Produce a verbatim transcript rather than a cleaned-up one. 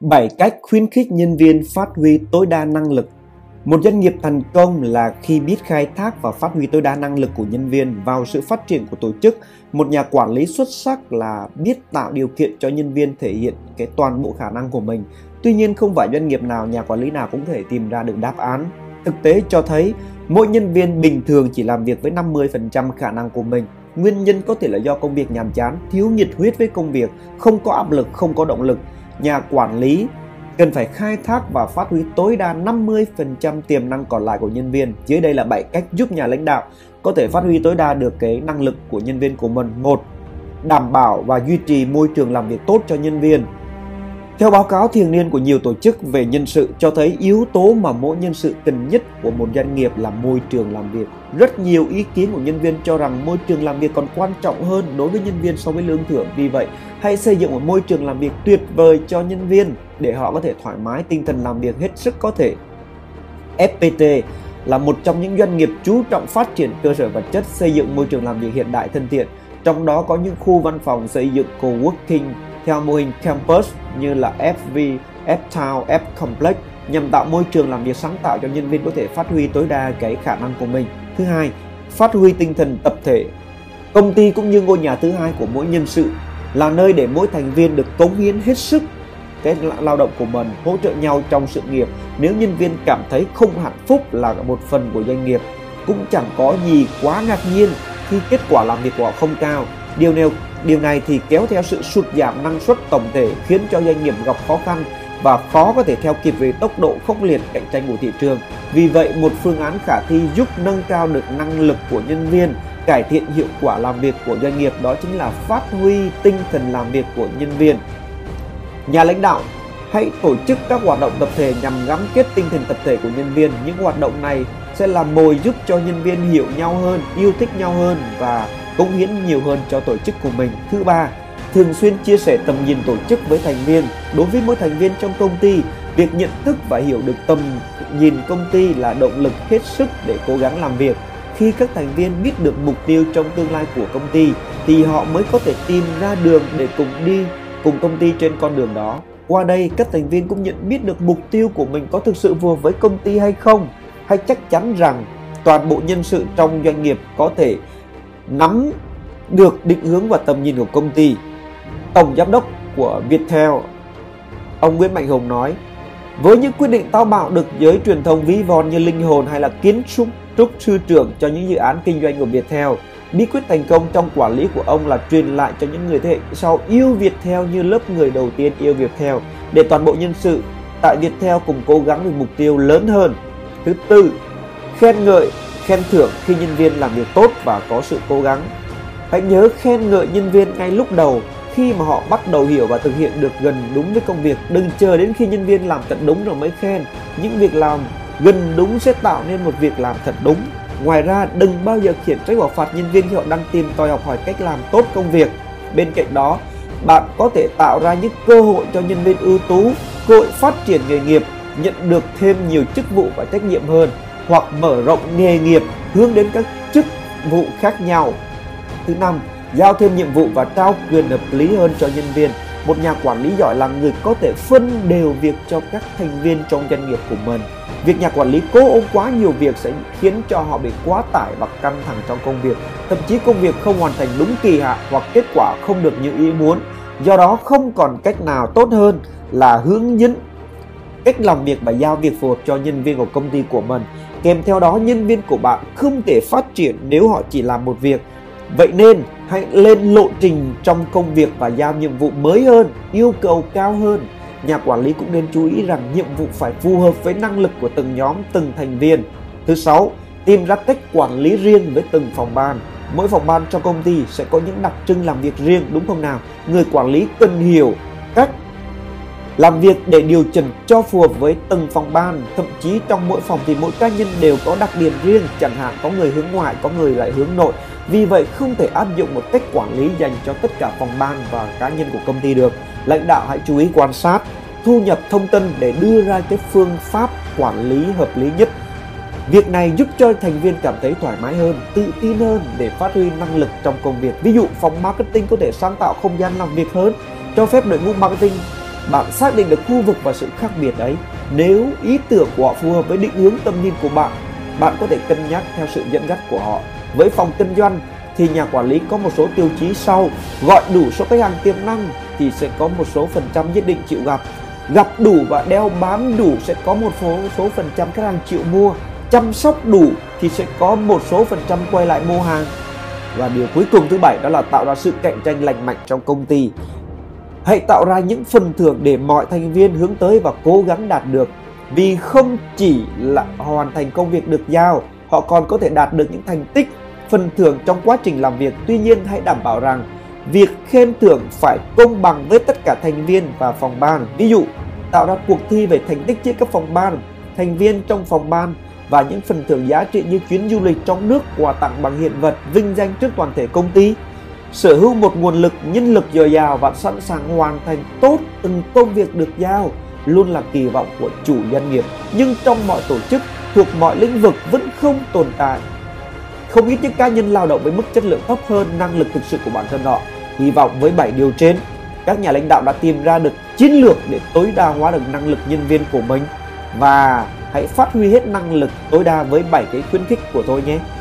bảy cách khuyến khích nhân viên phát huy tối đa năng lực. Một doanh nghiệp thành công là khi biết khai thác và phát huy tối đa năng lực của nhân viên vào sự phát triển của tổ chức. Một nhà quản lý xuất sắc là biết tạo điều kiện cho nhân viên thể hiện cái toàn bộ khả năng của mình. Tuy nhiên, không phải doanh nghiệp nào, nhà quản lý nào cũng có thể tìm ra được đáp án. Thực tế cho thấy, mỗi nhân viên bình thường chỉ làm việc với năm mươi phần trăm khả năng của mình. Nguyên nhân có thể là do công việc nhàm chán, thiếu nhiệt huyết với công việc, không có áp lực, không có động lực. Nhà quản lý cần phải khai thác và phát huy tối đa năm mươi phần trăm tiềm năng còn lại của nhân viên. Dưới đây là bảy cách giúp nhà lãnh đạo có thể phát huy tối đa được cái năng lực của nhân viên của mình. một. Đảm bảo và duy trì môi trường làm việc tốt cho nhân viên. Theo báo cáo thường niên của nhiều tổ chức về nhân sự cho thấy yếu tố mà mỗi nhân sự cần nhất của một doanh nghiệp là môi trường làm việc. Rất nhiều ý kiến của nhân viên cho rằng môi trường làm việc còn quan trọng hơn đối với nhân viên so với lương thưởng. Vì vậy, hãy xây dựng một môi trường làm việc tuyệt vời cho nhân viên để họ có thể thoải mái tinh thần làm việc hết sức có thể. ép pê tê là một trong những doanh nghiệp chú trọng phát triển cơ sở vật chất, xây dựng môi trường làm việc hiện đại thân thiện. Trong đó có những khu văn phòng xây dựng coworking theo mô hình campus như là ép vê, F-Town, F-Complex nhằm tạo môi trường làm việc sáng tạo cho nhân viên có thể phát huy tối đa cái khả năng của mình. Thứ hai, phát huy tinh thần tập thể. Công ty cũng như ngôi nhà thứ hai của mỗi nhân sự là nơi để mỗi thành viên được cống hiến hết sức cái lao động của mình, hỗ trợ nhau trong sự nghiệp. Nếu nhân viên cảm thấy không hạnh phúc là một phần của doanh nghiệp, cũng chẳng có gì quá ngạc nhiên khi kết quả làm việc của họ không cao. Điều này Điều này thì kéo theo sự sụt giảm năng suất tổng thể, khiến cho doanh nghiệp gặp khó khăn và khó có thể theo kịp về tốc độ khốc liệt cạnh tranh của thị trường. Vì vậy, một phương án khả thi giúp nâng cao được năng lực của nhân viên, cải thiện hiệu quả làm việc của doanh nghiệp đó chính là phát huy tinh thần làm việc của nhân viên. Nhà lãnh đạo hãy tổ chức các hoạt động tập thể nhằm gắn kết tinh thần tập thể của nhân viên. Những hoạt động này sẽ là mồi giúp cho nhân viên hiểu nhau hơn, yêu thích nhau hơn và cống hiến nhiều hơn cho tổ chức của mình. Thứ ba, thường xuyên chia sẻ tầm nhìn tổ chức với thành viên. Đối với mỗi thành viên trong công ty, việc nhận thức và hiểu được tầm nhìn công ty là động lực hết sức để cố gắng làm việc. Khi các thành viên biết được mục tiêu trong tương lai của công ty thì họ mới có thể tìm ra đường để cùng đi cùng công ty trên con đường đó. Qua đây, các thành viên cũng nhận biết được mục tiêu của mình có thực sự phù hợp với công ty hay không. Hay chắc chắn rằng toàn bộ nhân sự trong doanh nghiệp có thể nắm được định hướng và tầm nhìn của công ty. Tổng giám đốc của Viettel, ông Nguyễn Mạnh Hùng nói: với những quyết định táo bạo được giới truyền thông ví von như linh hồn hay là kiến trúc trúc sư trưởng cho những dự án kinh doanh của Viettel, bí quyết thành công trong quản lý của ông là truyền lại cho những người thế hệ sau yêu Viettel như lớp người đầu tiên yêu Viettel, để toàn bộ nhân sự tại Viettel cùng cố gắng vì mục tiêu lớn hơn. Thứ tư, khen ngợi, khen thưởng khi nhân viên làm việc tốt và có sự cố gắng. Hãy nhớ khen ngợi nhân viên ngay lúc đầu khi mà họ bắt đầu hiểu và thực hiện được gần đúng với công việc. Đừng chờ đến khi nhân viên làm thật đúng rồi mới khen. Những việc làm gần đúng sẽ tạo nên một việc làm thật đúng. Ngoài ra, đừng bao giờ khiển trách hoặc phạt nhân viên khi họ đang tìm tòi học hỏi cách làm tốt công việc. Bên cạnh đó, bạn có thể tạo ra những cơ hội cho nhân viên ưu tú, cơ hội phát triển nghề nghiệp, nhận được thêm nhiều chức vụ và trách nhiệm hơn, hoặc mở rộng nghề nghiệp hướng đến các chức vụ khác nhau. Thứ năm, giao thêm nhiệm vụ và trao quyền hợp lý hơn cho nhân viên. Một nhà quản lý giỏi là người có thể phân đều việc cho các thành viên trong doanh nghiệp của mình. Việc nhà quản lý cố ôm quá nhiều việc sẽ khiến cho họ bị quá tải và căng thẳng trong công việc. Thậm chí công việc không hoàn thành đúng kỳ hạn hoặc kết quả không được như ý muốn. Do đó, không còn cách nào tốt hơn là hướng dẫn cách làm việc và giao việc phù hợp cho nhân viên của công ty của mình. Kèm theo đó, nhân viên của bạn không thể phát triển nếu họ chỉ làm một việc. Vậy nên, hãy lên lộ trình trong công việc và giao nhiệm vụ mới hơn, yêu cầu cao hơn. Nhà quản lý cũng nên chú ý rằng nhiệm vụ phải phù hợp với năng lực của từng nhóm, từng thành viên. Thứ sáu, tìm ra cách quản lý riêng với từng phòng ban. Mỗi phòng ban trong công ty sẽ có những đặc trưng làm việc riêng, đúng không nào? Người quản lý cần hiểu cách làm việc để điều chỉnh cho phù hợp với từng phòng ban. Thậm chí trong mỗi phòng thì mỗi cá nhân đều có đặc điểm riêng, chẳng hạn có người hướng ngoại, có người lại hướng nội. Vì vậy, không thể áp dụng một cách quản lý dành cho tất cả phòng ban và cá nhân của công ty được. Lãnh đạo hãy chú ý quan sát, thu nhập thông tin để đưa ra cái phương pháp quản lý hợp lý nhất. Việc này giúp cho thành viên cảm thấy thoải mái hơn, tự tin hơn để phát huy năng lực trong công việc. Ví dụ, phòng marketing có thể sáng tạo không gian làm việc hơn, cho phép đội ngũ marketing bạn xác định được khu vực và sự khác biệt ấy. Nếu ý tưởng của họ phù hợp với định hướng tầm nhìn của bạn, bạn có thể cân nhắc theo sự dẫn dắt của họ. Với phòng kinh doanh thì nhà quản lý có một số tiêu chí sau: gọi đủ số khách hàng tiềm năng thì sẽ có một số phần trăm nhất định chịu gặp, gặp đủ và đeo bám đủ sẽ có một số, số phần trăm khách hàng chịu mua, chăm sóc đủ thì sẽ có một số phần trăm quay lại mua hàng. Và điều cuối cùng thứ bảy đó là tạo ra sự cạnh tranh lành mạnh trong công ty. Hãy tạo ra những phần thưởng để mọi thành viên hướng tới và cố gắng đạt được, vì không chỉ là hoàn thành công việc được giao, họ còn có thể đạt được những thành tích, phần thưởng trong quá trình làm việc. Tuy nhiên, hãy đảm bảo rằng việc khen thưởng phải công bằng với tất cả thành viên và phòng ban. Ví dụ, tạo ra cuộc thi về thành tích giữa các phòng ban, thành viên trong phòng ban và những phần thưởng giá trị như chuyến du lịch trong nước, quà tặng bằng hiện vật, vinh danh trước toàn thể công ty. Sở hữu một nguồn lực, nhân lực dồi dào và sẵn sàng hoàn thành tốt từng công việc được giao luôn là kỳ vọng của chủ doanh nghiệp. Nhưng trong mọi tổ chức, thuộc mọi lĩnh vực vẫn không tồn tại không ít những cá nhân lao động với mức chất lượng thấp hơn năng lực thực sự của bản thân họ. Hy vọng với bảy điều trên, các nhà lãnh đạo đã tìm ra được chiến lược để tối đa hóa được năng lực nhân viên của mình. Và hãy phát huy hết năng lực tối đa với bảy cái khuyến khích của tôi nhé.